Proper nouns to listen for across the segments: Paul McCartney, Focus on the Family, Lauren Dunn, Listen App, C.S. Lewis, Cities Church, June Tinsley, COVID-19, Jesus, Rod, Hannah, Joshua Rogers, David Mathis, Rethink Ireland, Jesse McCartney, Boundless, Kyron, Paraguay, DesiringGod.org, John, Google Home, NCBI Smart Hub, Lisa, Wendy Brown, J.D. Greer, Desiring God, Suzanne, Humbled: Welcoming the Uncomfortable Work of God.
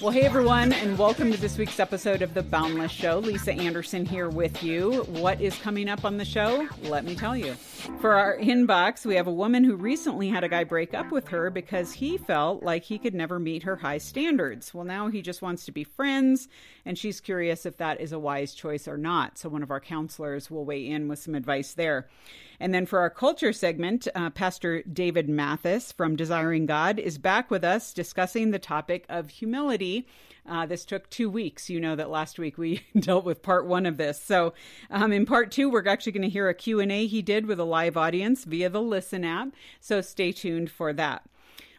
Well, hey, everyone, and welcome to this week's episode of The Boundless Show. Lisa Anderson here with you. What is coming up on the show? Let me tell you. For our inbox, we have a woman who recently had a guy break up with her because he felt like he could never meet her high standards. Well, now he just wants to be friends, and she's curious if that is a wise choice or not. So one of our counselors will weigh in with some advice there. And then for our culture segment, Pastor David Mathis from Desiring God is back with us discussing the topic of humility. This took 2 weeks. You know that last week we dealt with part one of this. So in part two, we're actually going to hear a Q&A he did with a live audience via the Listen app. So stay tuned for that.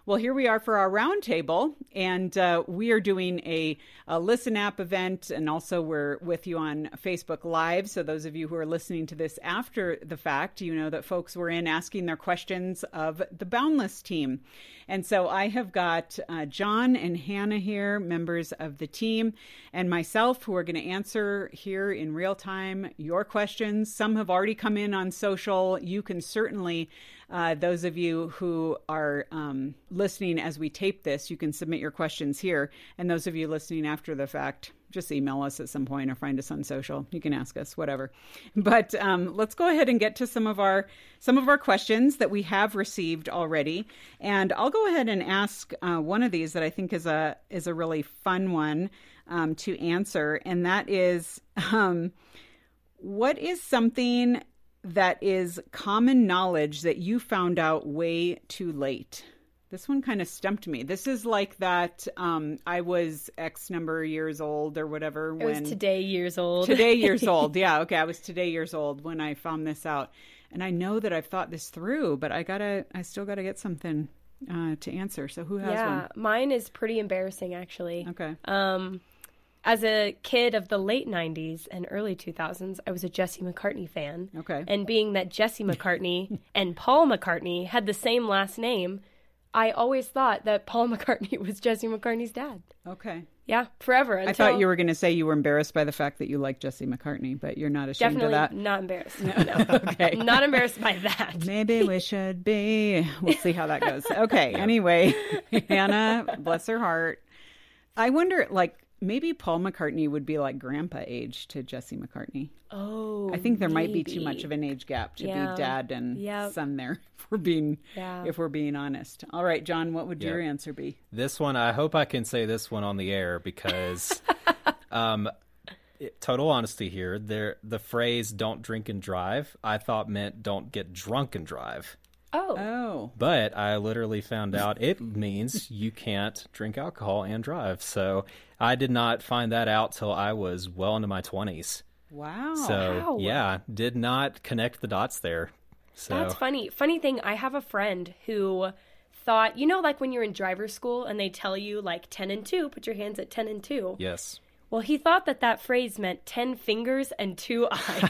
Well, here we are for our roundtable, and we are doing a Listen App event, and also we're with you on Facebook Live. So those of you who are listening to this after the fact, you know that folks were in asking their questions of the Boundless team. And so I have got John and Hannah here, members of the team, and myself, who are going to answer here in real time your questions. Some have already come in on social. You can certainly... those of you who are listening as we tape this, you can submit your questions here. And those of you listening after the fact, just email us at some point or find us on social. You can ask us, whatever. But let's go ahead and get to some of our questions that we have received already. And I'll go ahead and ask one of these that I think is a really fun one to answer. And that is, what is something that is common knowledge that you found out way too late? This one kind of stumped me. This is like that I was X number of years old or whatever. I was today years old. Today years old. Yeah. Okay. I was today years old when I found this out. And I know that I've thought this through, but I still got to get something to answer. So who has one? Yeah, mine is pretty embarrassing, actually. Okay. As a kid of the late 90s and early 2000s, I was a Jesse McCartney fan. Okay. And being that Jesse McCartney and Paul McCartney had the same last name, I always thought that Paul McCartney was Jesse McCartney's dad. Okay. Yeah, forever. Until... I thought you were going to say you were embarrassed by the fact that you like Jesse McCartney, but you're not ashamed of that? Definitely not embarrassed. No. Okay. I'm not embarrassed by that. Maybe we should be. We'll see how that goes. Okay. Anyway, Hannah, bless her heart. I wonder, like... Maybe Paul McCartney would be like grandpa age to Jesse McCartney. Oh, I think there might be too much of an age gap to be dad and son there, if we're being honest. All right, John, what would your answer be? This one, I hope I can say this one on the air because, total honesty here, the phrase "don't drink and drive" I thought meant don't get drunk and drive. Oh. But I literally found out it means you can't drink alcohol and drive. So I did not find that out till I was well into my 20s. Wow. So, did not connect the dots there. So that's funny. Funny thing, I have a friend who thought, you know, like when you're in driver's school and they tell you like 10 and 2, put your hands at 10 and 2. Yes. Well, he thought that phrase meant 10 fingers and 2 eyes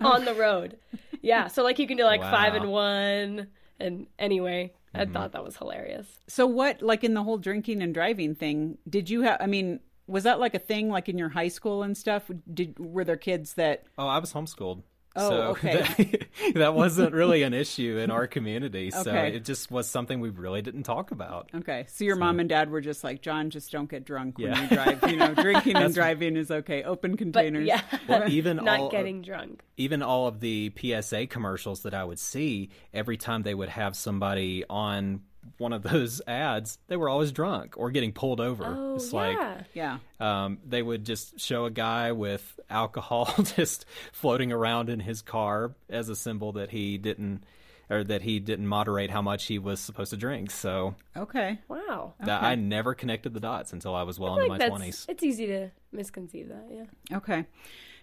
on the road. Yeah, so like you can do like 5 and 1, and anyway, I thought that was hilarious. So what, like in the whole drinking and driving thing, did you have, I mean, was that like a thing like in your high school and stuff? Were there kids that... Oh, I was homeschooled. Oh, so okay. That wasn't really an issue in our community, so it just was something we really didn't talk about. Okay, so your mom and dad were just like, John, just don't get drunk when you drive. You know, drinking and driving is okay. Open containers. But, well, even not getting drunk. Even all of the PSA commercials that I would see, every time they would have somebody on one of those ads, they were always drunk or getting pulled over. Oh, it's they would just show a guy with alcohol just floating around in his car as a symbol that he didn't moderate how much he was supposed to drink. So okay, wow, okay. I never connected the dots until I was well into my 20s. It's easy to misconceive that. Yeah. Okay.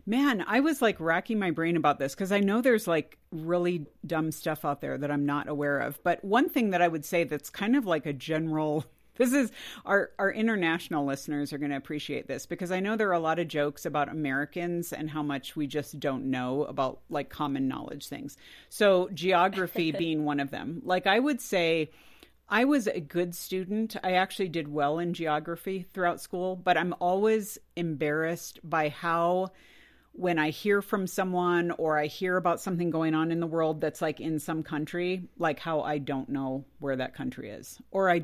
Man, I was like racking my brain about this because I know there's like really dumb stuff out there that I'm not aware of. But one thing that I would say that's kind of like a general, this is our international listeners are going to appreciate this because I know there are a lot of jokes about Americans and how much we just don't know about like common knowledge things. So geography being one of them, like I would say I was a good student. I actually did well in geography throughout school, but I'm always embarrassed by how... when I hear from someone or I hear about something going on in the world that's like in some country, like how I don't know where that country is, or I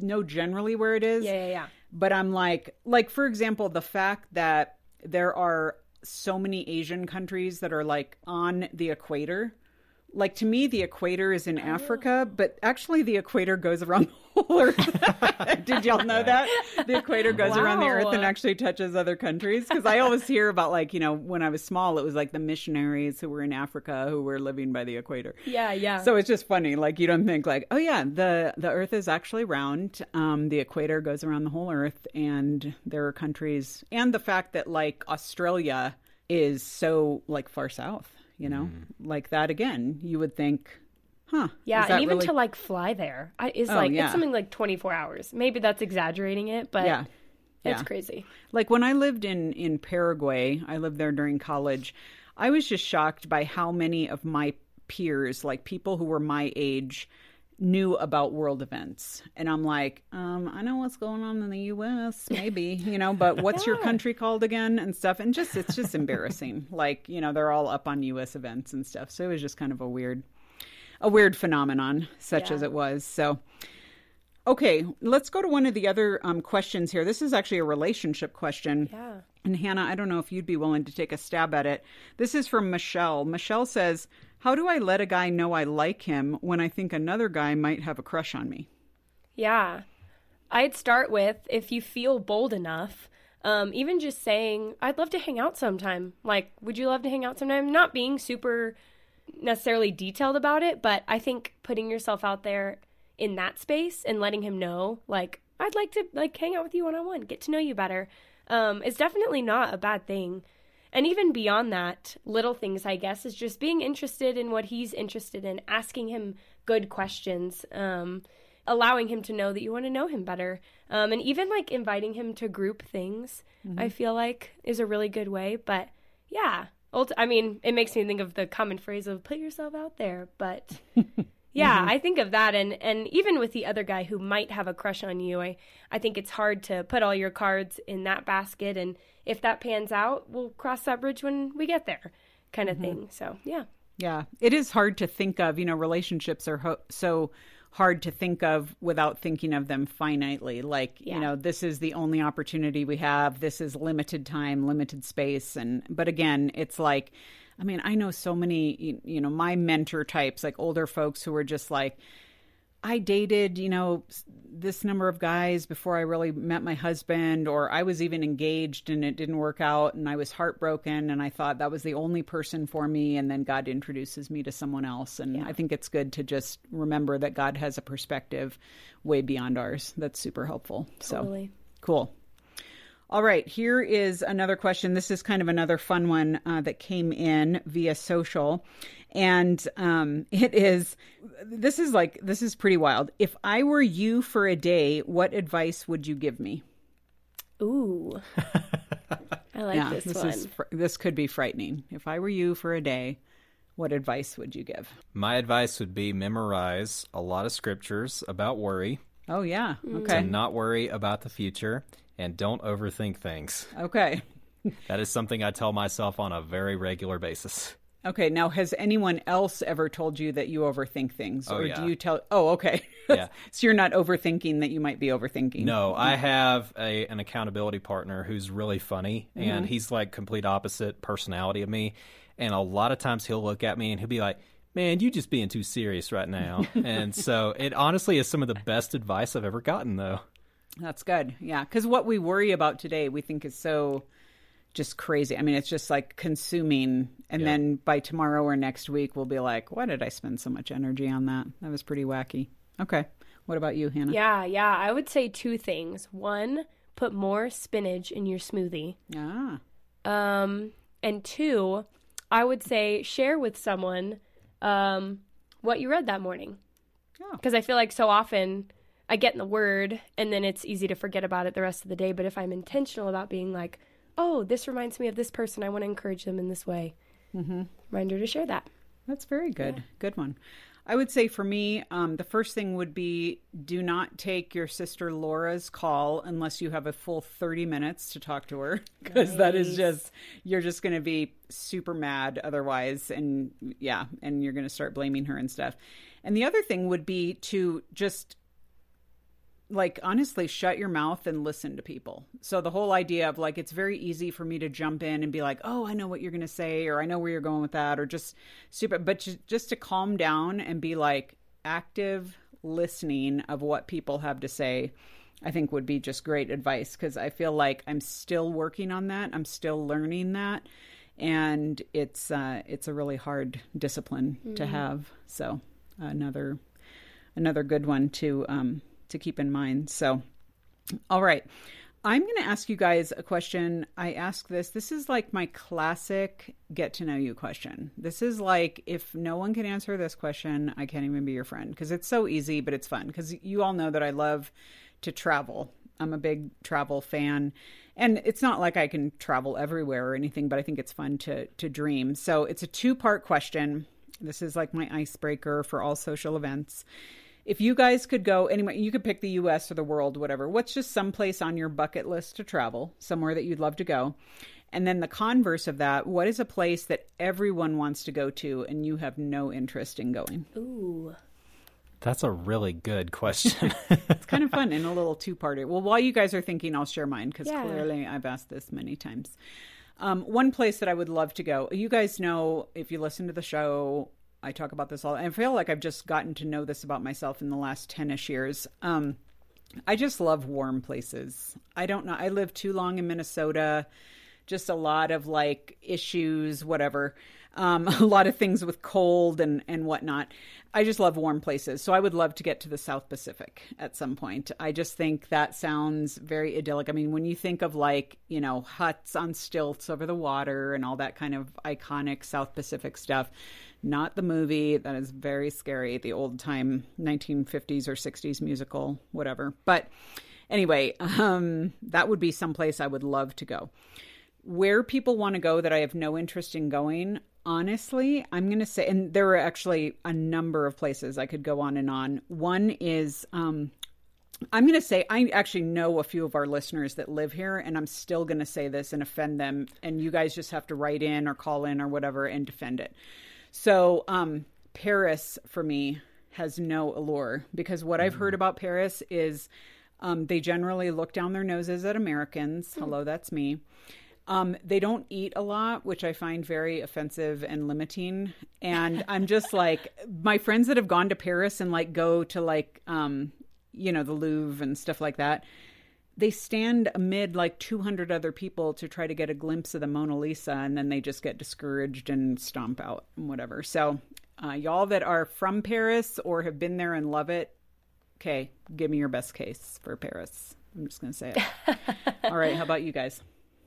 know generally where it is. Yeah. But I'm like, for example, the fact that there are so many Asian countries that are like on the equator. Like, to me, the equator is in Africa, but actually the equator goes around the whole earth. Did y'all know that? The equator goes around the earth and actually touches other countries. Because I always hear about, like, you know, when I was small, it was like the missionaries who were in Africa who were living by the equator. Yeah, yeah. So it's just funny. Like, you don't think like, oh, yeah, the earth is actually round. The equator goes around the whole earth. And there are countries. And the fact that, like, Australia is so, like, far south. You know, like that again, you would think, huh. Yeah. And even really... to like fly there is it's something like 24 hours. Maybe that's exaggerating it, but it's crazy. Like when I lived in Paraguay, I lived there during college. I was just shocked by how many of my peers, like people who were my age, knew about world events. And I'm like, I know what's going on in the US, maybe, you know, but what's your country called again and stuff. And just, it's just embarrassing. Like, you know, they're all up on US events and stuff. So it was just kind of a weird phenomenon such as it was. So, okay, let's go to one of the other questions here. This is actually a relationship question. Yeah. And Hannah, I don't know if you'd be willing to take a stab at it. This is from Michelle. Michelle says, how do I let a guy know I like him when I think another guy might have a crush on me? Yeah. I'd start with, if you feel bold enough, even just saying, I'd love to hang out sometime. Like, would you love to hang out sometime? Not being super necessarily detailed about it, but I think putting yourself out there in that space and letting him know, like, I'd like to like hang out with you one-on-one, get to know you better, is definitely not a bad thing. And even beyond that, little things, I guess, is just being interested in what he's interested in, asking him good questions, allowing him to know that you want to know him better. And even like inviting him to group things, I feel like is a really good way. But yeah, I mean, it makes me think of the common phrase of put yourself out there. But yeah, I think of that. And even with the other guy who might have a crush on you, I think it's hard to put all your cards in that basket. And if that pans out, we'll cross that bridge when we get there kind of thing. So, yeah. Yeah. It is hard to think of, you know, relationships are so hard to think of without thinking of them finitely. Like, you know, this is the only opportunity we have. This is limited time, limited space. But again, it's like, I mean, I know so many, you know, my mentor types, like older folks who are just like, I dated, you know, this number of guys before I really met my husband, or I was even engaged and it didn't work out and I was heartbroken and I thought that was the only person for me. And then God introduces me to someone else. And I think it's good to just remember that God has a perspective way beyond ours. That's super helpful. Totally. So cool. All right. Here is another question. This is kind of another fun one that came in via social. And this is pretty wild. If I were you for a day, what advice would you give me? Ooh. I like this one. This could be frightening. If I were you for a day, what advice would you give? My advice would be memorize a lot of scriptures about worry. Oh, yeah. Okay. To not worry about the future. And don't overthink things. Okay. That is something I tell myself on a very regular basis. Okay. Now, has anyone else ever told you that you overthink things? Or do you tell... Oh, okay. Yeah. So you're not overthinking that you might be overthinking. No, I have an accountability partner who's really funny. And he's like complete opposite personality of me. And a lot of times he'll look at me and he'll be like, man, you just being too serious right now. And so it honestly is some of the best advice I've ever gotten, though. That's good. Yeah. Because what we worry about today, we think is so just crazy. I mean, it's just like consuming. And then by tomorrow or next week, we'll be like, why did I spend so much energy on that? That was pretty wacky. Okay. What about you, Hannah? Yeah. Yeah. I would say two things. One, put more spinach in your smoothie. Ah. And two, I would say share with someone what you read that morning. Because I feel like so often... I get in the Word, and then it's easy to forget about it the rest of the day. But if I'm intentional about being like, oh, this reminds me of this person, I want to encourage them in this way. Reminder to share that. That's very good. Yeah. Good one. I would say for me, the first thing would be do not take your sister Laura's call unless you have a full 30 minutes to talk to her. Because that is just, you're just going to be super mad otherwise. And yeah, and you're going to start blaming her and stuff. And the other thing would be to just... like, honestly, shut your mouth and listen to people. So the whole idea of, like, it's very easy for me to jump in and be like, oh, I know what you're going to say, or I know where you're going with that, or just stupid. But just to calm down and be like active listening of what people have to say, I think would be just great advice, because I feel like I'm still working on that. I'm still learning that. And it's a really hard discipline to have. So another good one to keep in mind. So, all right. I'm going to ask you guys a question. I ask this. This is like my classic get to know you question. This is like, if no one can answer this question, I can't even be your friend, because it's so easy, but it's fun, because you all know that I love to travel. I'm a big travel fan, and it's not like I can travel everywhere or anything, but I think it's fun to dream. So it's a 2-part question. This is like my icebreaker for all social events. If you guys could go anywhere, you could pick the U.S. or the world, whatever. What's just someplace on your bucket list to travel, somewhere that you'd love to go? And then the converse of that, what is a place that everyone wants to go to and you have no interest in going? Ooh. That's a really good question. It's kind of fun in a little 2-parter. Well, while you guys are thinking, I'll share mine, because clearly I've asked this many times. One place that I would love to go. You guys know, if you listen to the show, I talk about this all. I feel like I've just gotten to know this about myself in the last 10-ish years. I just love warm places. I don't know. I lived too long in Minnesota. Just a lot of like issues, whatever. A lot of things with cold and whatnot. I just love warm places. So I would love to get to the South Pacific at some point. I just think that sounds very idyllic. I mean, when you think of like, you know, huts on stilts over the water and all that kind of iconic South Pacific stuff, not the movie. That is very scary. The old time 1950s or 60s musical, whatever. But anyway, that would be someplace I would love to go. Where people want to go that I have no interest in going, honestly, I'm going to say, and there are actually a number of places I could go on and on. One is, I'm going to say, I actually know a few of our listeners that live here, and I'm still going to say this and offend them. And you guys just have to write in or call in or whatever and defend it. So Paris, for me, has no allure, because what I've heard about Paris is they generally look down their noses at Americans. Hello, that's me. They don't eat a lot, which I find very offensive and limiting. And I'm just like, my friends that have gone to Paris and like go to like, you know, the Louvre and stuff like that, they stand amid like 200 other people to try to get a glimpse of the Mona Lisa. And then they just get discouraged and stomp out and whatever. So y'all that are from Paris or have been there and love it, okay, give me your best case for Paris. I'm just going to say it. All right. How about you guys?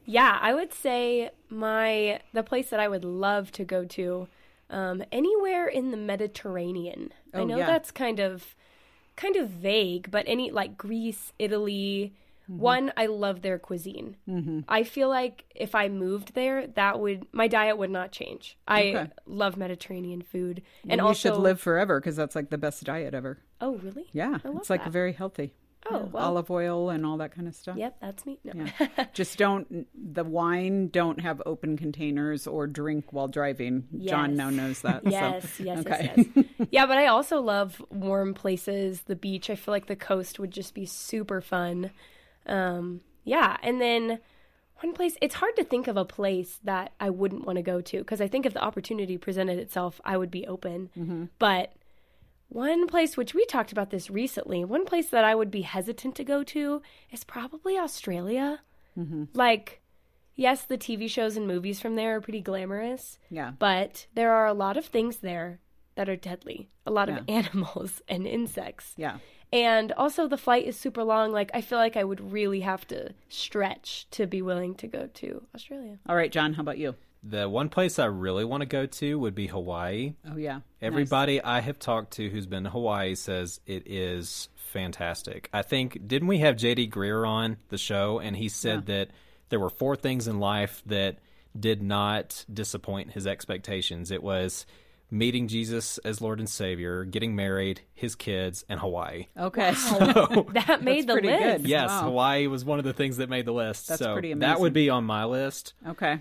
Yeah, I would say the place that I would love to go to, anywhere in the Mediterranean. Oh, I know that's kind of vague, but any like Greece, Italy. Mm-hmm. One, I love their cuisine. Mm-hmm. I feel like if I moved there, my diet would not change. I love Mediterranean food, and also you should live forever, because that's like the best diet ever. Oh, really? Yeah, it's like very healthy. Oh, well. Olive oil and all that kind of stuff. Yep, that's me. No. Yeah. Just don't have open containers or drink while driving. Yes. John now knows that. Yes. Yeah, but I also love warm places, the beach. I feel like the coast would just be super fun. Yeah, and then one place, it's hard to think of a place that I wouldn't want to go to, because I think if the opportunity presented itself, I would be open. Mm-hmm. But one place, which we talked about this recently, one place that I would be hesitant to go to is probably Australia. Mm-hmm. Like, yes, the TV shows and movies from there are pretty glamorous. Yeah. But there are a lot of things there that are deadly. A lot of animals and insects. Yeah. And also the flight is super long. Like, I feel like I would really have to stretch to be willing to go to Australia. All right, John, how about you? The one place I really want to go to would be Hawaii. Oh, yeah. Everybody I have talked to who's been to Hawaii says it is fantastic. I think, didn't we have J.D. Greer on the show? And he said that there were 4 things in life that did not disappoint his expectations. It was meeting Jesus as Lord and Savior, getting married, his kids, and Hawaii. Okay. So, that made the list. Good. Yes, wow. Hawaii was one of the things that made the list. That's pretty amazing. That would be on my list. Okay.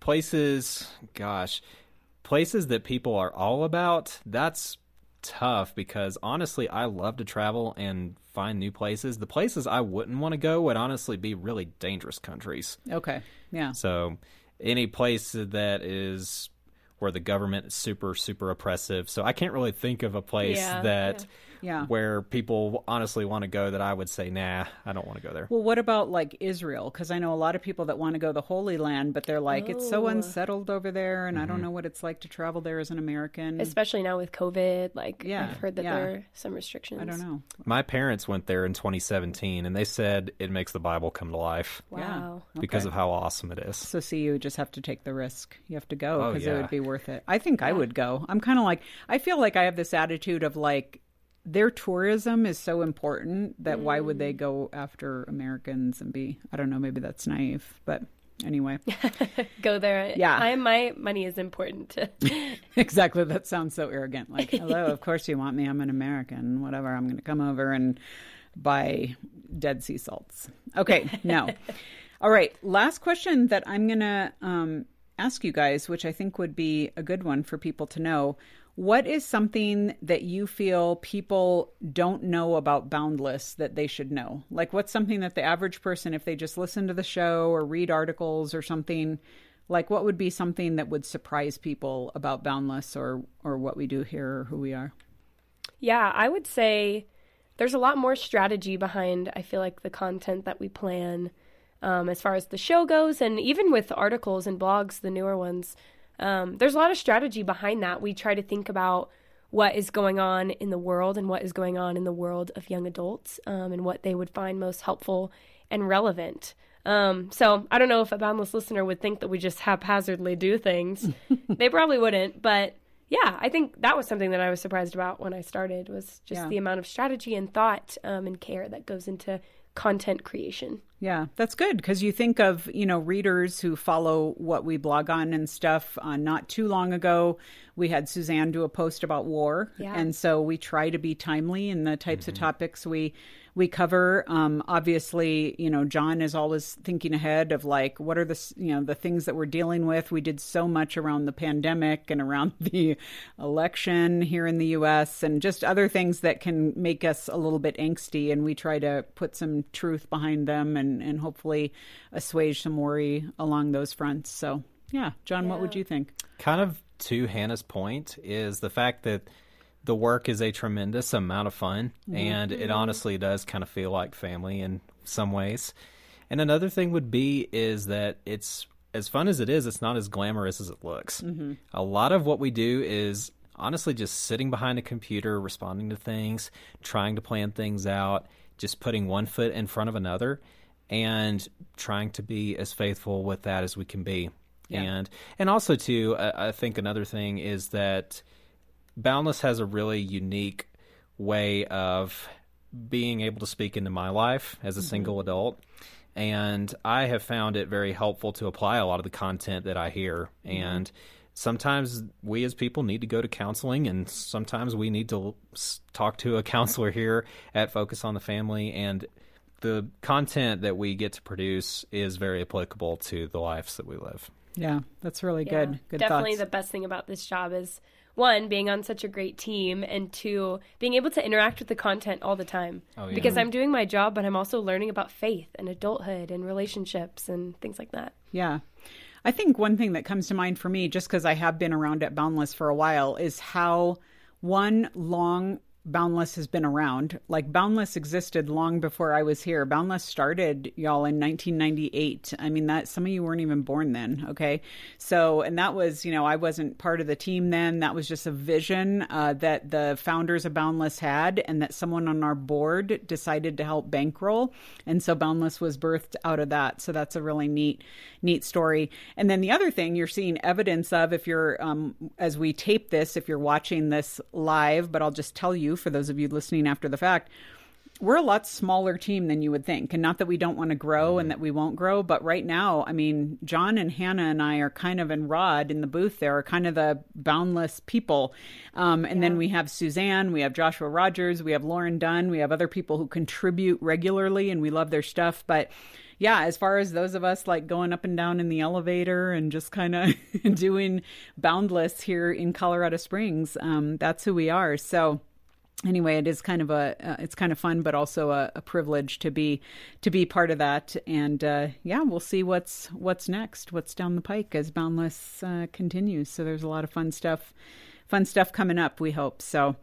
Places that people are all about, that's tough because honestly, I love to travel and find new places. The places I wouldn't want to go would honestly be really dangerous countries. Okay. Yeah. So any place that is where the government is super, super oppressive. So I can't really think of a place where people honestly want to go that I would say, nah, I don't want to go there. Well, what about like Israel? Because I know a lot of people that want to go to the Holy Land, but they're like, it's so unsettled over there. And I don't know what it's like to travel there as an American. Especially now with COVID. Like, I've heard that there are some restrictions. I don't know. My parents went there in 2017 and they said it makes the Bible come to life. Wow. Because of how awesome it is. So see, you just have to take the risk. You have to go because it would be worth it. I think I would go. I'm kind of like, I feel like I have this attitude of like, their tourism is so important that why would they go after Americans and be, I don't know, maybe that's naive, but anyway. Go there. Yeah. My money is important. Exactly. That sounds so arrogant. Like, hello, of course you want me. I'm an American, whatever. I'm going to come over and buy dead sea salts. Okay. No. All right. Last question that I'm going to ask you guys, which I think would be a good one for people to know. What is something that you feel people don't know about Boundless that they should know? Like, what's something that the average person, if they just listen to the show or read articles or something, like what would be something that would surprise people about Boundless or what we do here or who we are? Yeah, I would say there's a lot more strategy behind, I feel like, the content that we plan as far as the show goes. And even with articles and blogs, the newer ones, there's a lot of strategy behind that. We try to think about what is going on in the world and what is going on in the world of young adults and what they would find most helpful and relevant. So I don't know if a Boundless listener would think that we just haphazardly do things. They probably wouldn't. But yeah, I think that was something that I was surprised about when I started was just the amount of strategy and thought and care that goes into content creation. Yeah, that's good because you think of, you know, readers who follow what we blog on and stuff. Not too long ago, we had Suzanne do a post about war. Yeah. And so we try to be timely in the types of topics we cover. Obviously, you know, John is always thinking ahead of like, what are the, you know, the things that we're dealing with? We did so much around the pandemic and around the election here in the U.S. and just other things that can make us a little bit angsty. And we try to put some truth behind them and hopefully assuage some worry along those fronts. So, yeah. John, what would you think? Kind of to Hannah's point is the fact that the work is a tremendous amount of fun, and it honestly does kind of feel like family in some ways. And another thing would be is that it's, as fun as it is, it's not as glamorous as it looks. Mm-hmm. A lot of what we do is honestly just sitting behind a computer, responding to things, trying to plan things out, just putting one foot in front of another and trying to be as faithful with that as we can be. Yeah. And also, too, I think another thing is that Boundless has a really unique way of being able to speak into my life as a single adult. And I have found it very helpful to apply a lot of the content that I hear. And sometimes we as people need to go to counseling, and sometimes we need to talk to a counselor here at Focus on the Family. And the content that we get to produce is very applicable to the lives that we live. Yeah, that's really good. Good definitely thoughts. The best thing about this job is, one, being on such a great team, and two, being able to interact with the content all the time. Oh, yeah. Because I'm doing my job, but I'm also learning about faith and adulthood and relationships and things like that. Yeah. I think one thing that comes to mind for me, just because I have been around at Boundless for a while, is how Boundless has been around. Like, Boundless existed long before I was here. Boundless started, y'all, in 1998. I mean, that some of you weren't even born then, okay? So, and that was, you know, I wasn't part of the team then. That was just a vision that the founders of Boundless had, and that someone on our board decided to help bankroll. And so Boundless was birthed out of that. So that's a really neat story. And then the other thing you're seeing evidence of, if you're, as we tape this, if you're watching this live, but I'll just tell you, for those of you listening after the fact, we're a lot smaller team than you would think. And not that we don't want to grow and that we won't grow, but right now, I mean, John and Hannah and I are kind of, and Rod in the booth there, are kind of the Boundless people. And then we have Suzanne, we have Joshua Rogers, we have Lauren Dunn, we have other people who contribute regularly and we love their stuff. But yeah, as far as those of us like going up and down in the elevator and just kind of doing Boundless here in Colorado Springs, that's who we are. So anyway, it is kind of a it's kind of fun, but also a privilege to be part of that. And yeah, we'll see what's next, what's down the pike as Boundless continues. So there's a lot of fun stuff coming up, we hope. So,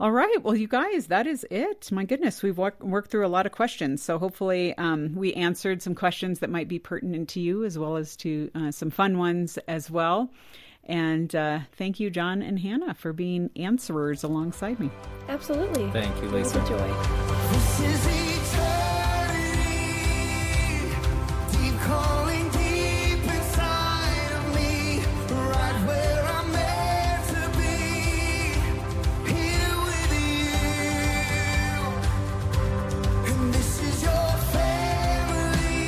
all right, well, you guys, that is it. My goodness, we've worked through a lot of questions. So hopefully we answered some questions that might be pertinent to you, as well as to some fun ones as well. And thank you, John and Hannah, for being answerers alongside me. Absolutely. Thank you, Lisa. It was a joy. This is eternity, deep calling deep inside of me, right where I'm meant to be, here with you. And this is your family,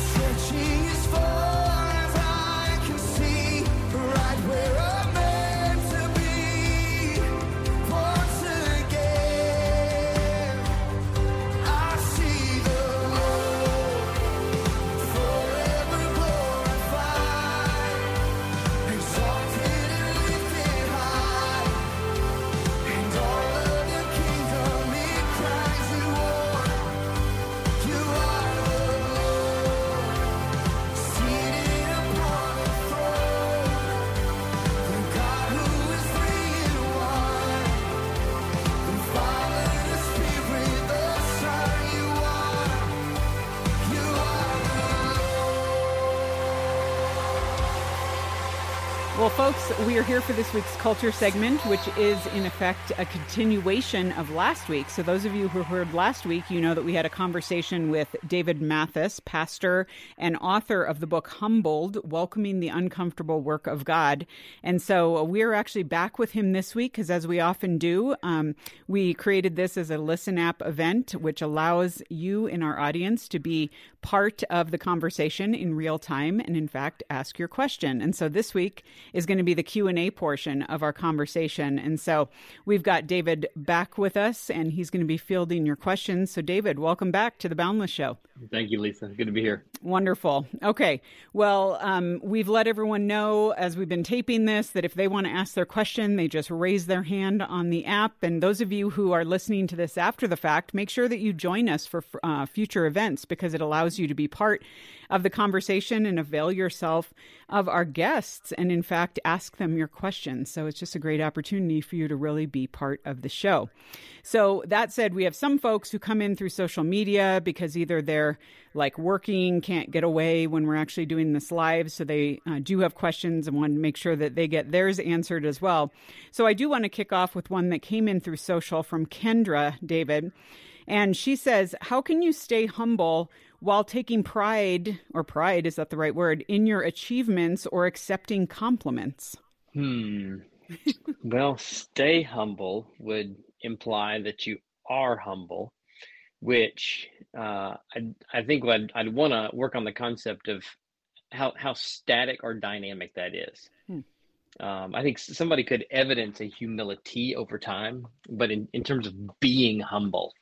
stretching as far. Well, folks, we are here for this week's culture segment, which is, in effect, a continuation of last week. So those of you who heard last week, you know that we had a conversation with David Mathis, pastor and author of the book Humbled: Welcoming the Uncomfortable Work of God. And so we're actually back with him this week because, as we often do, we created this as a Listen App event, which allows you in our audience to be part of the conversation in real time and, in fact, ask your question. And so this week is going to be the Q&A portion of our conversation. And so we've got David back with us, and he's going to be fielding your questions. So David, welcome back to the Boundless Show. Thank you, Lisa. Good to be here. Wonderful. Okay. Well, we've let everyone know as we've been taping this that if they want to ask their question, they just raise their hand on the app. And those of you who are listening to this after the fact, make sure that you join us for future events, because it allows you to be part of the conversation and avail yourself of our guests and, in fact, ask them your questions. So it's just a great opportunity for you to really be part of the show. So that said, we have some folks who come in through social media because either they're like working, can't get away when we're actually doing this live. So they do have questions and want to make sure that they get theirs answered as well. So I do want to kick off with one that came in through social from Kendra, David. And she says, how can you stay humble while taking pride, is that the right word, in your achievements or accepting compliments? Well, stay humble would imply that you are humble, which I think I'd want to work on the concept of how static or dynamic that is. I think somebody could evidence a humility over time, but in terms of being humble,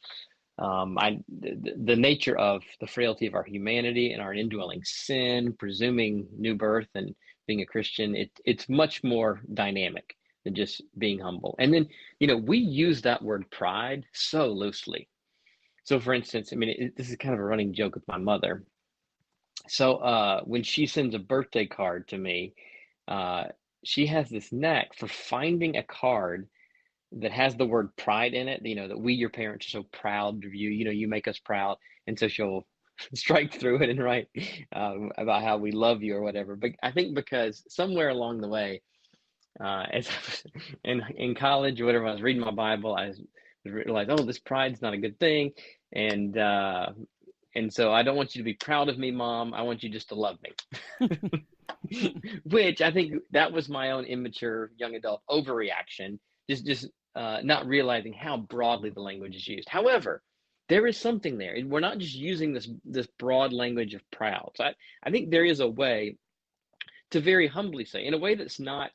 the nature of the frailty of our humanity and our indwelling sin, presuming new birth and being a Christian, it's much more dynamic than just being humble. And then, we use that word pride so loosely. So for instance, this is kind of a running joke with my mother. So when she sends a birthday card to me, she has this knack for finding a card that has the word pride in it, that we, your parents, are so proud of you, you make us proud. And so she'll strike through it and write about how we love you or whatever. But I think because somewhere along the way, as I was in college or whatever, I was reading my Bible, I realized, oh, this pride's not a good thing. And so I don't want you to be proud of me, Mom. I want you just to love me, which I think that was my own immature young adult overreaction. Just not realizing how broadly the language is used. However, there is something there. We're not just using this broad language of proud. So I think there is a way to very humbly say, in a way that's not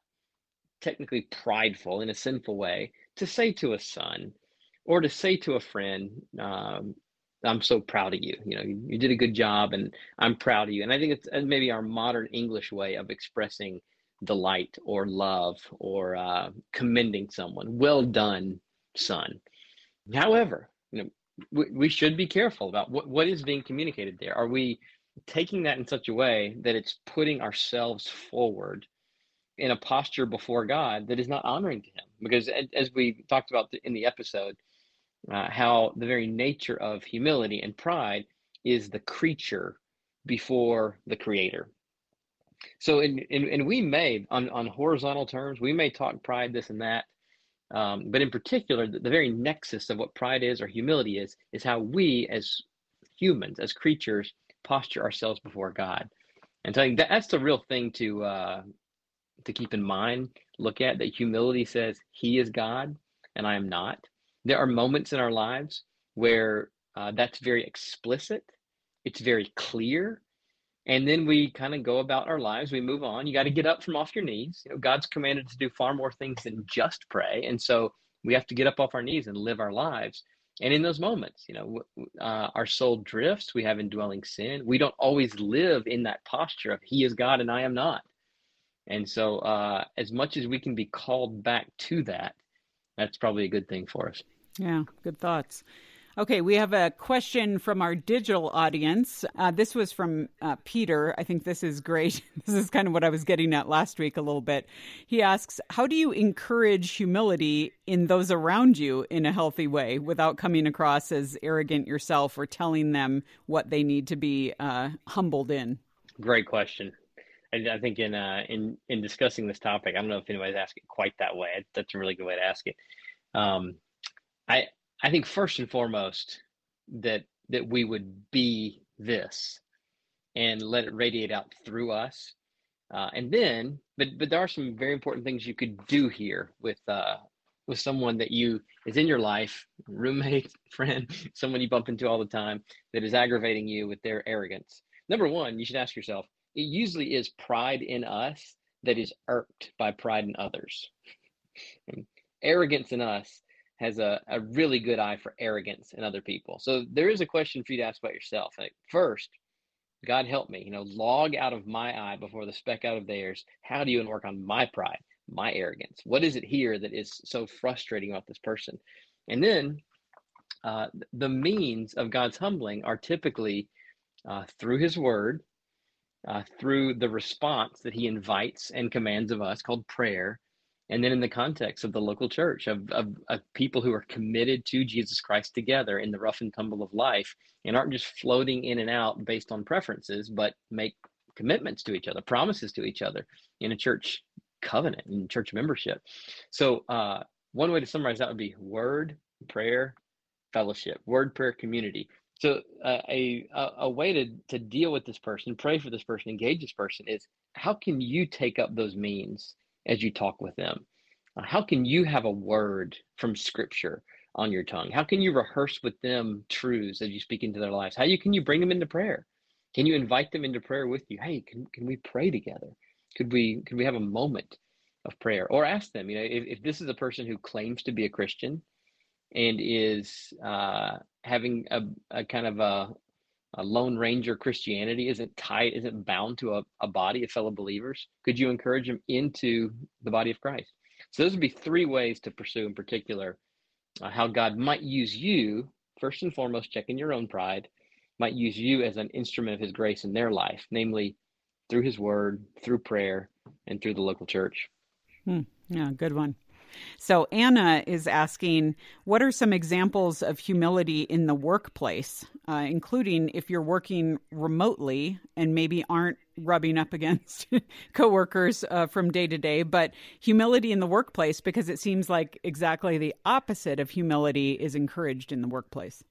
technically prideful, in a sinful way, to say to a son or to say to a friend, I'm so proud of you. You know, you did a good job and I'm proud of you. And I think it's maybe our modern English way of expressing delight or love or commending someone. Well done, son. However, you know, we should be careful about what is being communicated there. Are we taking that in such a way that it's putting ourselves forward in a posture before God that is not honoring to him? Because as we talked about in the episode, how the very nature of humility and pride is the creature before the creator. So and we may, on horizontal terms, we may talk pride, this and that, but in particular, the very nexus of what pride is or humility is how we as humans, as creatures, posture ourselves before God. And so I think that's the real thing to keep in mind, look at, that humility says he is God and I am not. There are moments in our lives where that's very explicit, it's very clear, and then we kind of go about our lives, we move on. You got to get up from off your knees. You know, God's commanded to do far more things than just pray, and so we have to get up off our knees and live our lives. And in those moments, you know, our soul drifts, we have indwelling sin. We don't always live in that posture of he is God and I am not. And so as much as we can be called back to that, that's probably a good thing for us. Yeah, good thoughts. Okay, we have a question from our digital audience. This was from Peter. I think this is great. This is kind of what I was getting at last week a little bit. He asks, how do you encourage humility in those around you in a healthy way without coming across as arrogant yourself or telling them what they need to be humbled in? Great question. I think in discussing this topic, I don't know if anybody's asked it quite that way. That's a really good way to ask it. I think first and foremost that we would be this and let it radiate out through us. And then, but there are some very important things you could do here with someone that is in your life, roommate, friend, someone you bump into all the time that is aggravating you with their arrogance. Number one, you should ask yourself, it usually is pride in us that is irked by pride in others. Arrogance in us has a really good eye for arrogance in other people. So there is a question for you to ask about yourself. Like, first, God help me, you know, log out of my eye before the speck out of theirs. How do you work on my pride, my arrogance? What is it here that is so frustrating about this person? And then the means of God's humbling are typically through his word, through the response that he invites and commands of us called prayer, and then in the context of the local church, of people who are committed to Jesus Christ together in the rough and tumble of life and aren't just floating in and out based on preferences, but make commitments to each other, promises to each other in a church covenant and church membership. So one way to summarize that would be word, prayer, fellowship, word, prayer, community. So a way to deal with this person, pray for this person, engage this person is, how can you take up those means as you talk with them? How can you have a word from Scripture on your tongue? How can you rehearse with them truths as you speak into their lives? Can you bring them into prayer? Can you invite them into prayer with you? Hey, can we pray together? Could we have a moment of prayer? Or ask them, you know, if this is a person who claims to be a Christian and is having a kind of a Lone Ranger Christianity, isn't bound to a body of fellow believers, could you encourage them into the body of Christ? So those would be three ways to pursue in particular how God might use you, first and foremost, checking your own pride, might use you as an instrument of his grace in their life, namely through his word, through prayer, and through the local church. Yeah, good one. So Anna is asking, what are some examples of humility in the workplace, including if you're working remotely and maybe aren't rubbing up against coworkers from day to day, but humility in the workplace, because it seems like exactly the opposite of humility is encouraged in the workplace.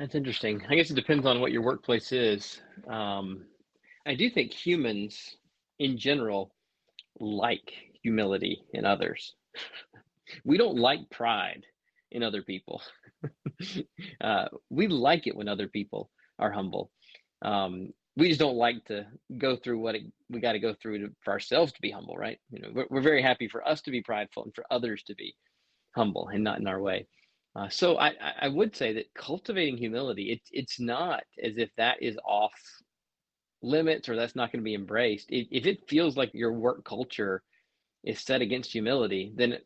That's interesting. I guess it depends on what your workplace is. I do think humans in general like humility in others. We don't like pride in other people. We like it when other people are humble. We just don't like to go through we got to go through for ourselves to be humble, right? You know, we're very happy for us to be prideful and for others to be humble and not in our way. So I would say that cultivating humility, it's not as if that is off limits or that's not going to be embraced. If it feels like your work culture is set against humility, then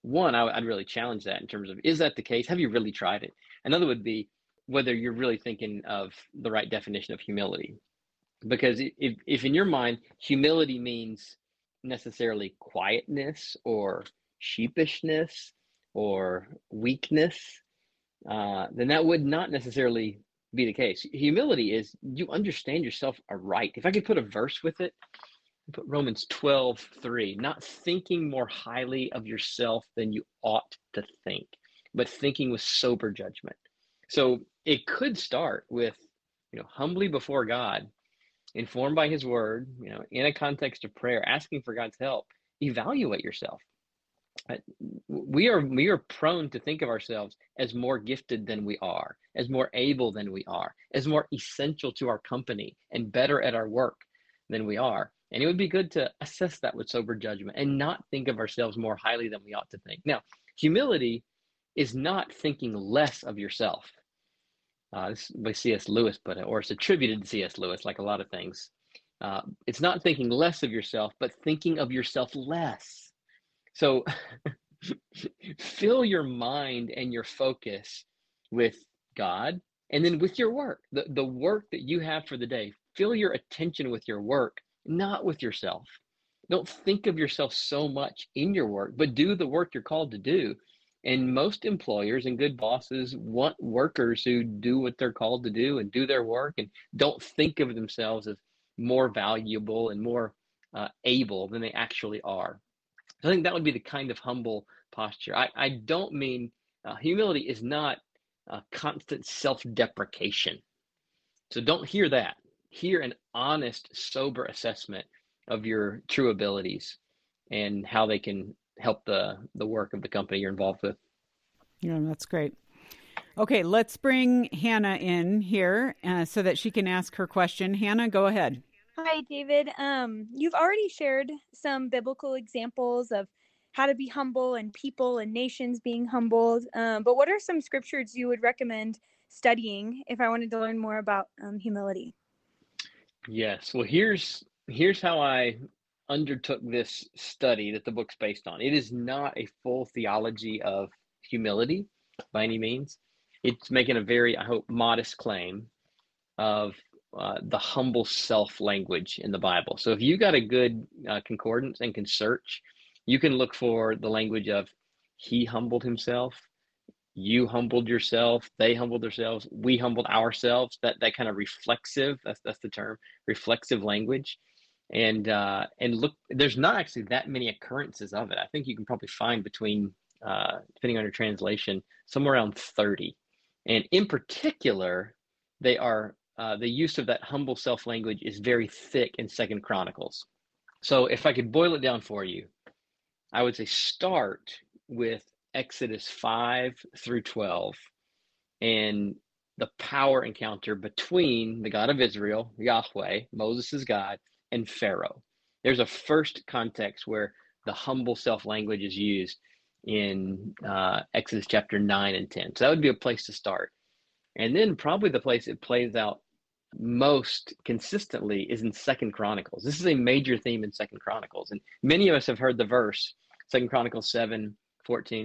one, I'd really challenge that in terms of, is that the case? Have you really tried it? Another would be whether you're really thinking of the right definition of humility. Because if in your mind, humility means necessarily quietness or sheepishness or weakness, then that would not necessarily be the case. Humility is you understand yourself aright. If I could put a verse with it, I'd put Romans 12:3, not thinking more highly of yourself than you ought to think, but thinking with sober judgment. So it could start with, humbly before God, informed by his word, in a context of prayer, asking for God's help, evaluate yourself. We are prone to think of ourselves as more gifted than we are, as more able than we are, as more essential to our company and better at our work than we are. And it would be good to assess that with sober judgment and not think of ourselves more highly than we ought to think. Now, humility is not thinking less of yourself. This is by C.S. Lewis, or it's attributed to C.S. Lewis, like a lot of things. It's not thinking less of yourself, but thinking of yourself less. So fill your mind and your focus with God and then with your work, the work that you have for the day. Fill your attention with your work, not with yourself. Don't think of yourself so much in your work, but do the work you're called to do. And most employers and good bosses want workers who do what they're called to do and do their work and don't think of themselves as more valuable and more able than they actually are. I think that would be the kind of humble posture. I don't mean humility is not a constant self-deprecation. So don't hear that. Hear an honest, sober assessment of your true abilities and how they can help the work of the company you're involved with. Yeah, that's great. Okay, let's bring Hannah in here so that she can ask her question. Hannah, go ahead. Hi, David. You've already shared some biblical examples of how to be humble and people and nations being humbled. But what are some scriptures you would recommend studying if I wanted to learn more about humility? Yes. Well, here's how I undertook this study that the book's based on. It is not a full theology of humility by any means. It's making a very, I hope, modest claim of the humble self language in the Bible. So if you got a good concordance and can search, you can look for the language of he humbled himself, you humbled yourself, they humbled themselves, we humbled ourselves, that kind of reflexive, that's the term, reflexive language. And look, there's not actually that many occurrences of it. I think you can probably find between, depending on your translation, somewhere around 30. And in particular, they are the use of that humble self language is very thick in 2 Chronicles. So if I could boil it down for you, I would say start with Exodus 5 through 12 and the power encounter between the God of Israel, Yahweh, Moses' God, and Pharaoh. There's a first context where the humble self language is used in Exodus chapter 9 and 10. So that would be a place to start. And then probably the place it plays out most consistently is in 2 Chronicles. This is a major theme in 2 Chronicles. And many of us have heard the verse, 2 Chronicles 7:14,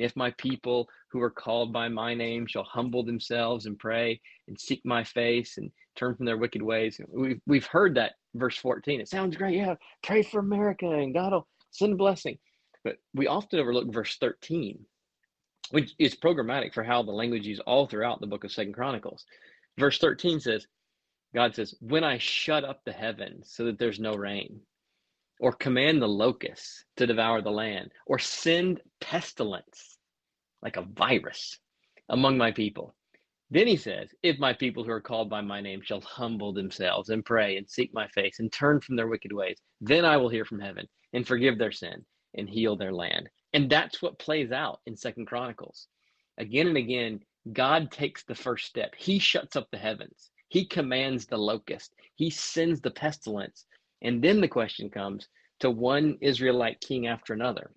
if my people who are called by my name shall humble themselves and pray and seek my face and turn from their wicked ways. We've heard that verse 14. It sounds great. Yeah, pray for America and God will send blessing. But we often overlook verse 13. Which is programmatic for how the language is all throughout the book of 2 Chronicles. Verse 13 says, God says, when I shut up the heavens so that there's no rain, or command the locusts to devour the land, or send pestilence like a virus among my people. Then he says, if my people who are called by my name shall humble themselves and pray and seek my face and turn from their wicked ways, then I will hear from heaven and forgive their sin and heal their land. And that's what plays out in 2 Chronicles. Again and again, God takes the first step. He shuts up the heavens. He commands the locust. He sends the pestilence. And then the question comes to one Israelite king after another,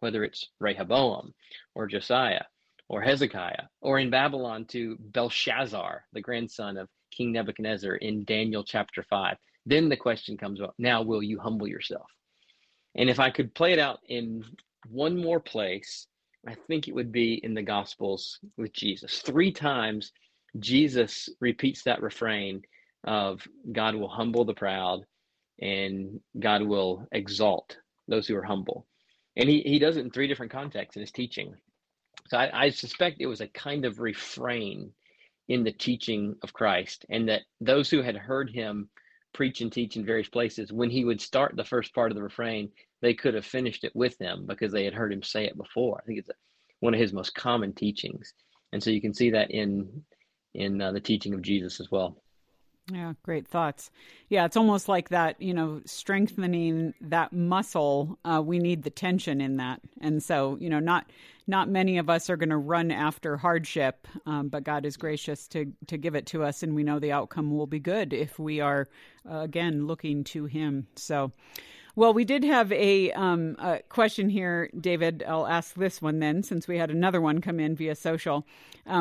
whether it's Rehoboam or Josiah or Hezekiah, or in Babylon to Belshazzar, the grandson of King Nebuchadnezzar in Daniel chapter 5. Then the question comes up, now will you humble yourself? And if I could play it out in one more place, I think it would be in the Gospels with Jesus. 3 times Jesus repeats that refrain of God will humble the proud and God will exalt those who are humble. And he does it in 3 different contexts in his teaching. So I suspect it was a kind of refrain in the teaching of Christ, and that those who had heard him preach and teach in various places, when he would start the first part of the refrain, they could have finished it with him because they had heard him say it before. I think it's one of his most common teachings. And so you can see that in the teaching of Jesus as well. Yeah, great thoughts. Yeah, it's almost like that, strengthening that muscle. We need the tension in that. And so, not many of us are going to run after hardship, but God is gracious to give it to us. And we know the outcome will be good if we are, again, looking to him. So, well, we did have a question here, David. I'll ask this one then, since we had another one come in via social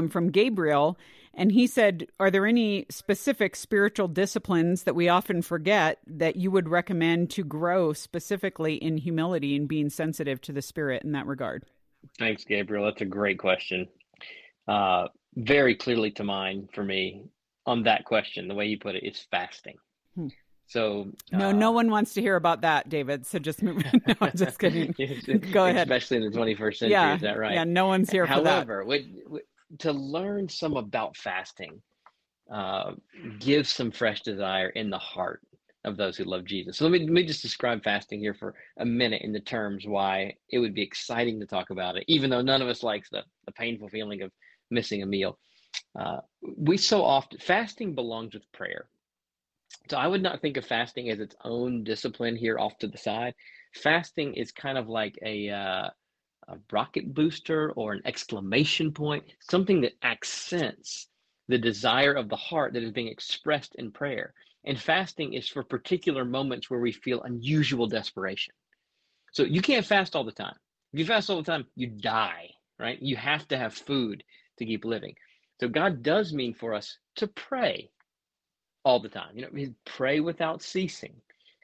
from Gabriel. And he said, are there any specific spiritual disciplines that we often forget that you would recommend to grow specifically in humility and being sensitive to the Spirit in that regard? Thanks, Gabriel. That's a great question. Very clearly to mind for me on that question, the way you put it, is fasting. So no one wants to hear about that, David. So just move. No, I'm just kidding. Go ahead. Especially in the 21st century, yeah, is that right? Yeah, no one's here for that. However, to learn some about fasting gives some fresh desire in the heart of those who love Jesus. So let me just describe fasting here for a minute in the terms why it would be exciting to talk about it, even though none of us likes the painful feeling of missing a meal. Fasting belongs with prayer. So I would not think of fasting as its own discipline here off to the side. Fasting is kind of like a rocket booster or an exclamation point, something that accents the desire of the heart that is being expressed in prayer. And fasting is for particular moments where we feel unusual desperation. So you can't fast all the time. If you fast all the time, you die, right? You have to have food to keep living. So God does mean for us to pray all the time. Pray without ceasing.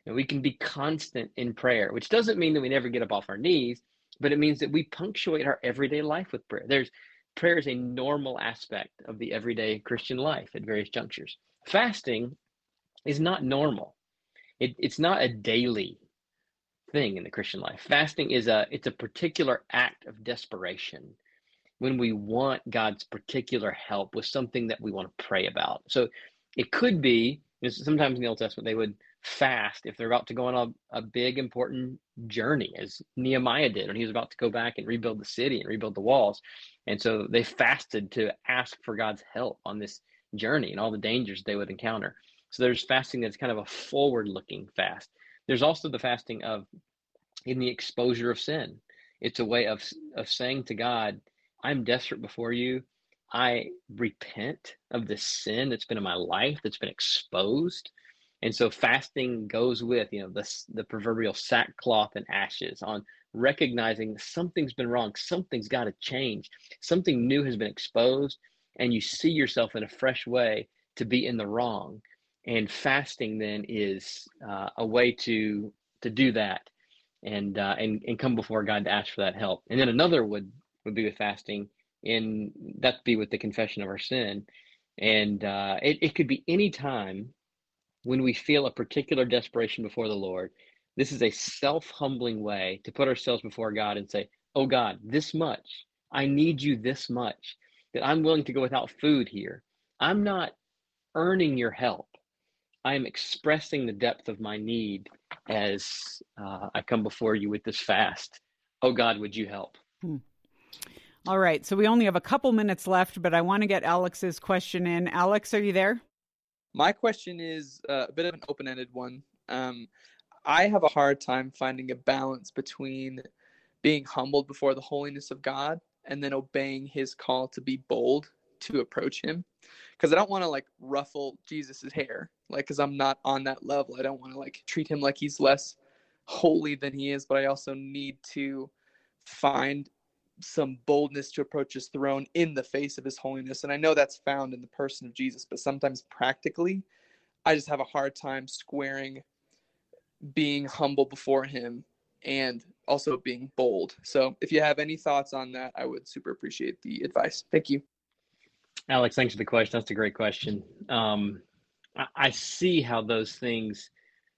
And we can be constant in prayer, which doesn't mean that we never get up off our knees, but it means that we punctuate our everyday life with prayer. Prayer is a normal aspect of the everyday Christian life at various junctures. Fasting is not normal. It's not a daily thing in the Christian life. Fasting is a particular act of desperation when we want God's particular help with something that we want to pray about. So it could be, sometimes in the Old Testament, they would fast if they're about to go on a big, important journey, as Nehemiah did when he was about to go back and rebuild the city and rebuild the walls. And so they fasted to ask for God's help on this journey and all the dangers they would encounter. So there's fasting that's kind of a forward-looking fast. There's also the fasting of in the exposure of sin. It's a way of saying to God, I'm desperate before you. I repent of the sin that's been in my life, that's been exposed. And so fasting goes with, the proverbial sackcloth and ashes on recognizing something's been wrong. Something's got to change. Something new has been exposed, and you see yourself in a fresh way to be in the wrong. And fasting then is a way to do that and come before God to ask for that help. And then another would be with fasting, and that'd be with the confession of our sin. And it could be any time when we feel a particular desperation before the Lord. This is a self-humbling way to put ourselves before God and say, oh God, this much, I need you this much, that I'm willing to go without food here. I'm not earning your help. I am expressing the depth of my need as I come before you with this fast. Oh God, would you help? All right. So we only have a couple minutes left, but I want to get Alex's question in. Alex, are you there? My question is a bit of an open-ended one. I have a hard time finding a balance between being humbled before the holiness of God and then obeying his call to be bold to approach him. Because I don't want to ruffle Jesus's hair, because I'm not on that level. I don't want to treat him like he's less holy than he is, but I also need to find some boldness to approach his throne in the face of his holiness. And I know that's found in the person of Jesus, but sometimes practically, I just have a hard time squaring being humble before him and also being bold. So if you have any thoughts on that, I would super appreciate the advice. Thank you. Alex, thanks for the question. That's a great question. I see how those things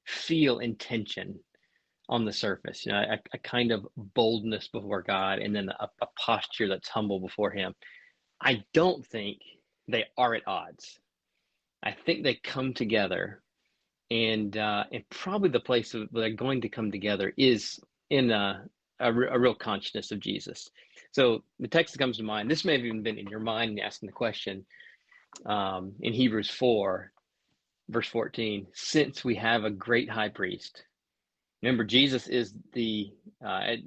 feel in tension on the surface, you know, a kind of boldness before God, and then a posture that's humble before him. I don't think they are at odds. I think they come together, and probably the place where they're going to come together is in a real consciousness of Jesus. So the text that comes to mind, this may have even been in your mind asking the question, in Hebrews 4, verse 14, since we have a great high priest. Remember, Jesus is the,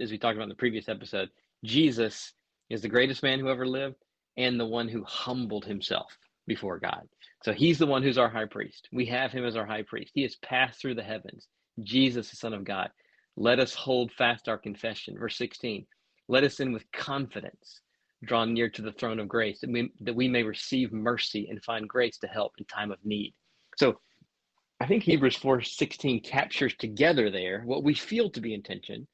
as we talked about in the previous episode, Jesus is the greatest man who ever lived and the one who humbled himself before God. So he's the one who's our high priest. We have him as our high priest. He has passed through the heavens. Jesus, the Son of God. Let us hold fast our confession. Verse 16, let us in with confidence, draw near to the throne of grace, that we may receive mercy and find grace to help in time of need. So I think Hebrews 4:16 captures together there what we feel to be intention.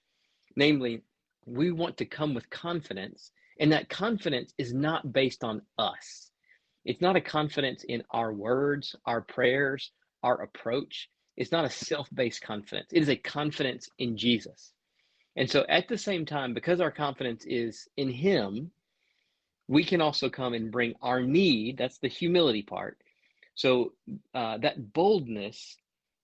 Namely, we want to come with confidence, and that confidence is not based on us. It's not a confidence in our words, our prayers, our approach. It's not a self-based confidence. It is a confidence in Jesus. And so at the same time, because our confidence is in him, we can also come and bring our need. That's the humility part. So that boldness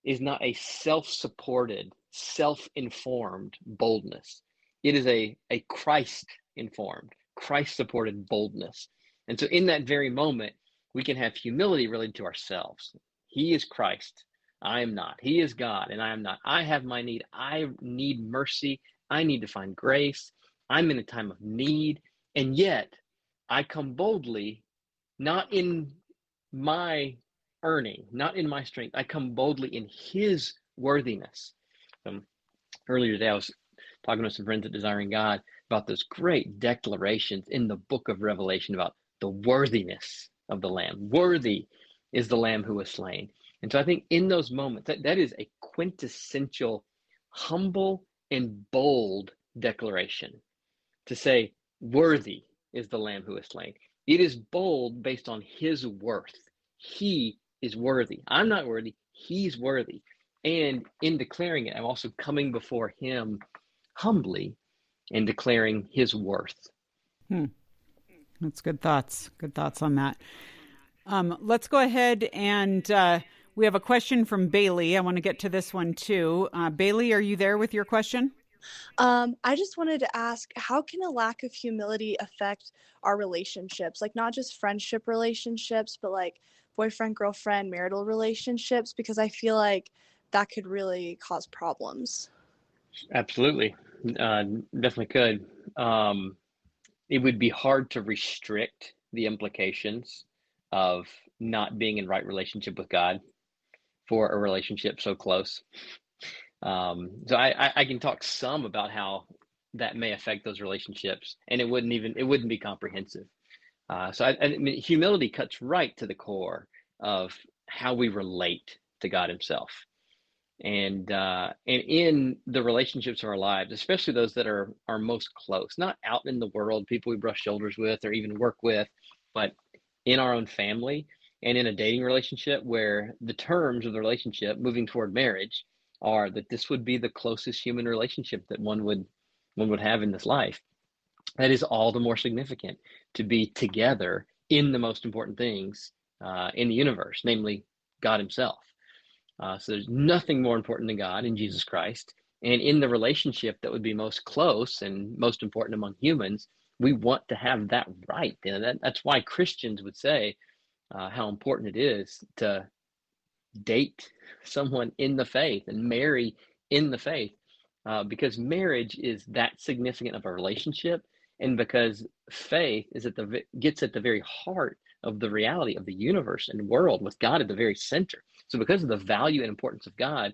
is not a self-supported, self-informed boldness. It is a Christ-informed, Christ-supported boldness. And so in that very moment, we can have humility related to ourselves. He is Christ. I am not. He is God, and I am not. I have my need. I need mercy. I need to find grace. I'm in a time of need. And yet I come boldly, not in my earning, not in my strength. I come boldly in his worthiness. Earlier today, I was talking to some friends at Desiring God about those great declarations in the book of Revelation about the worthiness of the Lamb. Worthy is the Lamb who was slain. And so I think in those moments, that is a quintessential humble and bold declaration to say, worthy is the Lamb who was slain. It is bold based on his worth. He is worthy. I'm not worthy. He's worthy. And in declaring it, I'm also coming before him humbly and declaring his worth. That's good thoughts. Good thoughts on that. Let's go ahead and we have a question from Bailey. I want to get to this one too. Bailey, are you there with your question? I just wanted to ask, how can a lack of humility affect our relationships? Like not just friendship relationships, but like boyfriend, girlfriend, marital relationships, because I feel like that could really cause problems. Absolutely. Definitely could. It would be hard to restrict the implications of not being in right relationship with God for a relationship so close. So I can talk some about how that may affect those relationships, and it wouldn't be comprehensive. So humility cuts right to the core of how we relate to God himself. And in the relationships of our lives, especially those that are most close, not out in the world, people we brush shoulders with or even work with, but in our own family and in a dating relationship where the terms of the relationship moving toward marriage are that this would be the closest human relationship that one would have in this life. That is all the more significant to be together in the most important things in the universe, namely God himself. So there's nothing more important than God in Jesus Christ. And in the relationship that would be most close and most important among humans, we want to have that right. And that's why Christians would say how important it is to date someone in the faith and marry in the faith, because marriage is that significant of a relationship, and because faith is gets at the very heart of the reality of the universe and world, with God at the very center. So because of the value and importance of God,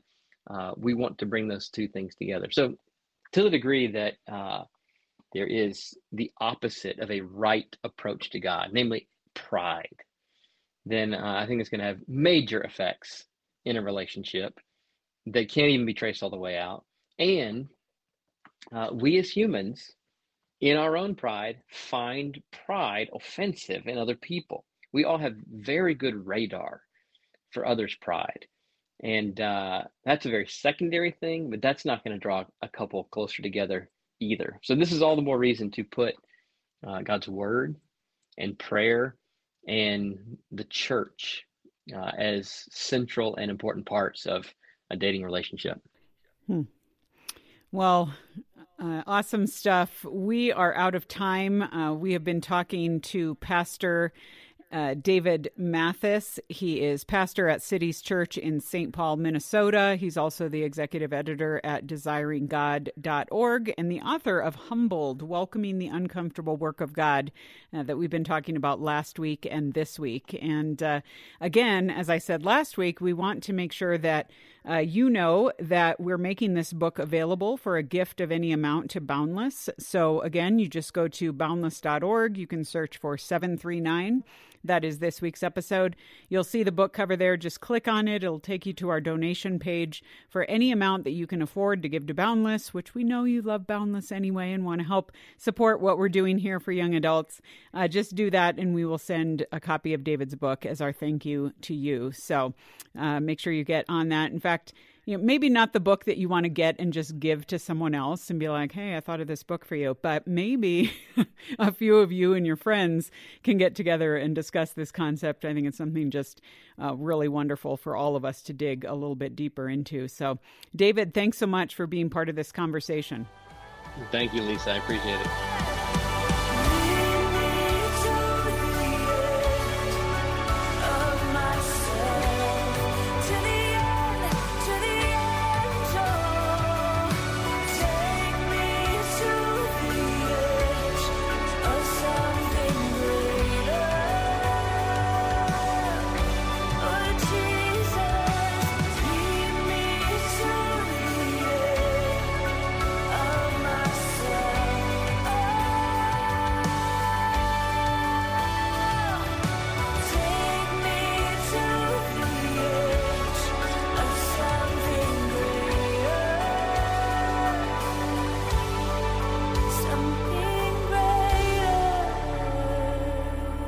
we want to bring those two things together. So to the degree that there is the opposite of a right approach to God, namely pride, then I think it's going to have major effects in a relationship that can't even be traced all the way out. And we as humans, in our own pride, find pride offensive in other people. We all have very good radar for others' pride. And that's a very secondary thing, but that's not going to draw a couple closer together either. So this is all the more reason to put God's word and prayer and the church as central and important parts of a dating relationship. Well, awesome stuff. We are out of time. We have been talking to Pastor David Mathis. He is pastor at Cities Church in St. Paul, Minnesota. He's also the executive editor at DesiringGod.org and the author of Humbled: Welcoming the Uncomfortable Work of God, that we've been talking about last week and this week. And again, as I said last week, we want to make sure that you know that we're making this book available for a gift of any amount to Boundless. So again, you just go to boundless.org. You can search for 739. That is this week's episode. You'll see the book cover there. Just click on it. It'll take you to our donation page for any amount that you can afford to give to Boundless, which we know you love Boundless anyway and want to help support what we're doing here for young adults. Just do that, and we will send a copy of David's book as our thank you to you. So make sure you get on that. In fact, you know, maybe not the book that you want to get and just give to someone else and be like, hey, I thought of this book for you. But maybe a few of you and your friends can get together and discuss this concept. I think it's something just really wonderful for all of us to dig a little bit deeper into. So, David, thanks so much for being part of this conversation. Thank you, Lisa. I appreciate it.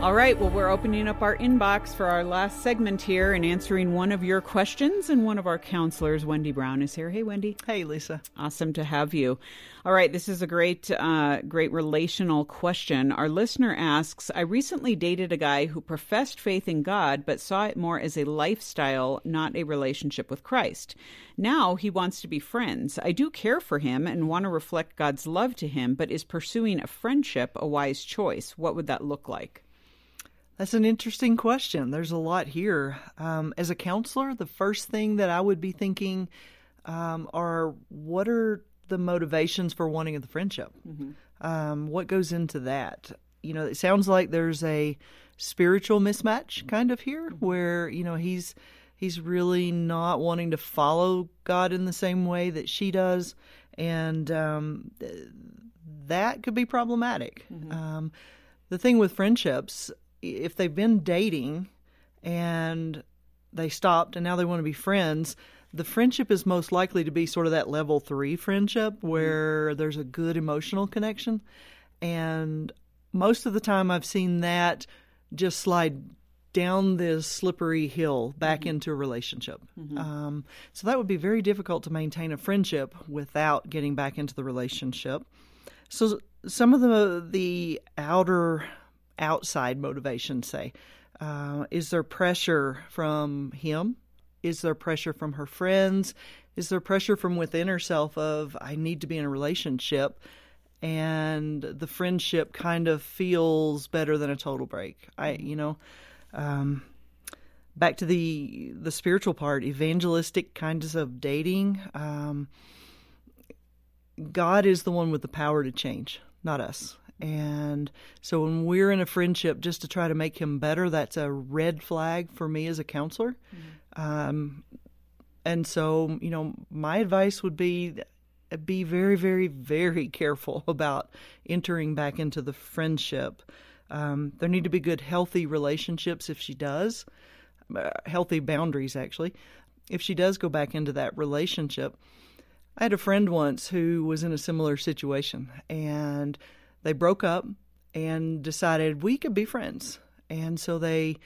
All right, well, we're opening up our inbox for our last segment here and answering one of your questions. And one of our counselors, Wendy Brown, is here. Hey, Wendy. Hey, Lisa. Awesome to have you. All right, this is a great, great relational question. Our listener asks, I recently dated a guy who professed faith in God, but saw it more as a lifestyle, not a relationship with Christ. Now he wants to be friends. I do care for him and want to reflect God's love to him, but is pursuing a friendship a wise choice? What would that look like? That's an interesting question. There's a lot here. As a counselor, the first thing that I would be thinking are what are the motivations for wanting the friendship? Mm-hmm. What goes into that? You know, it sounds like there's a spiritual mismatch kind of here where, you know, he's really not wanting to follow God in the same way that she does. And that could be problematic. Mm-hmm. The thing with friendships, if they've been dating and they stopped and now they want to be friends, the friendship is most likely to be sort of that level 3 friendship where there's a good emotional connection. And most of the time I've seen that just slide down this slippery hill back into a relationship. So that would be very difficult to maintain a friendship without getting back into the relationship. So some of the outside motivation, say, is there pressure from him? Is there pressure from her friends? Is there pressure from within herself of, I need to be in a relationship, and the friendship kind of feels better than a total break? Back to the spiritual part, evangelistic kinds of dating. God is the one with the power to change, not us. And so when we're in a friendship just to try to make him better, that's a red flag for me as a counselor. And so, you know, my advice would be be very, very, very careful about entering back into the friendship. There need to be good, healthy relationships if she does, healthy boundaries, actually, if she does go back into that relationship. I had a friend once who was in a similar situation, and they broke up and decided we could be friends. And so they,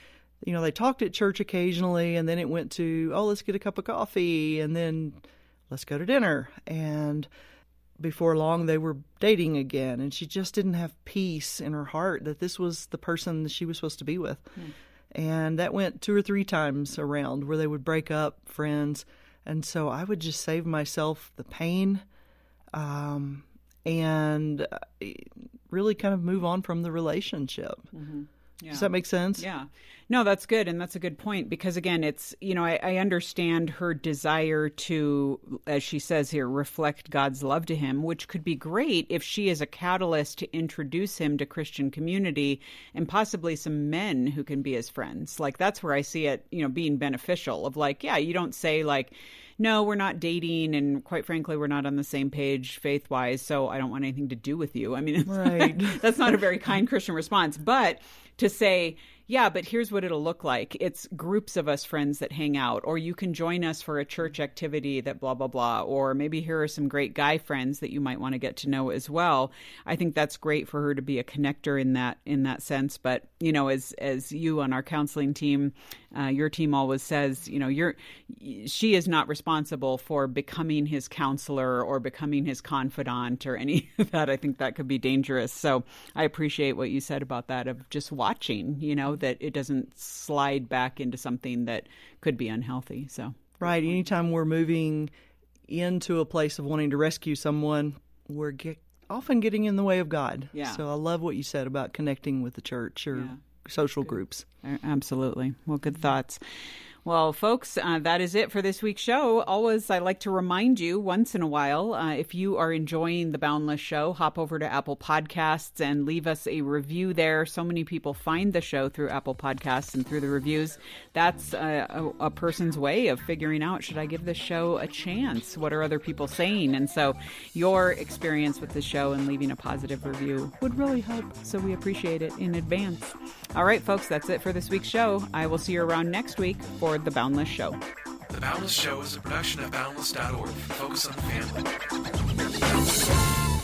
you know, they talked at church occasionally, and then it went to, oh, let's get a cup of coffee, and then let's go to dinner. And before long, they were dating again, and she just didn't have peace in her heart that this was the person that she was supposed to be with. Mm. And that went 2 or 3 times around where they would break up friends. And so I would just save myself the pain and really kind of move on from the relationship. Mm-hmm. Yeah. Does that make sense? Yeah. No, that's good. And that's a good point because, again, it's, you know, I understand her desire to, as she says here, reflect God's love to him, which could be great if she is a catalyst to introduce him to Christian community and possibly some men who can be his friends. Like, that's where I see it, you know, being beneficial of like, yeah, you don't say like, no, we're not dating. And quite frankly, we're not on the same page faith-wise. So I don't want anything to do with you. I mean, right. That's not a very kind Christian response. But to say, yeah, but here's what it'll look like. It's groups of us friends that hang out, or you can join us for a church activity that blah, blah, blah, or maybe here are some great guy friends that you might want to get to know as well. I think that's great for her to be a connector in that sense. But, you know, as you on our counseling team, your team always says, you know, she is not responsible for becoming his counselor or becoming his confidant or any of that. I think that could be dangerous. So I appreciate what you said about that, of just watching, you know, that it doesn't slide back into something that could be unhealthy. So right. Anytime we're moving into a place of wanting to rescue someone, we're often getting in the way of God. Yeah. So I love what you said about connecting with the church or social groups. Absolutely. Well, good thoughts. Well, folks, that is it for this week's show. Always, I like to remind you once in a while, if you are enjoying The Boundless Show, hop over to Apple Podcasts and leave us a review there. So many people find the show through Apple Podcasts and through the reviews. That's a person's way of figuring out, should I give this show a chance? What are other people saying? And so your experience with the show and leaving a positive review would really help. So we appreciate it in advance. All right, folks, that's it for this week's show. I will see you around next week for The Boundless Show. The Boundless Show is a production of Boundless.org. Focus on the Family.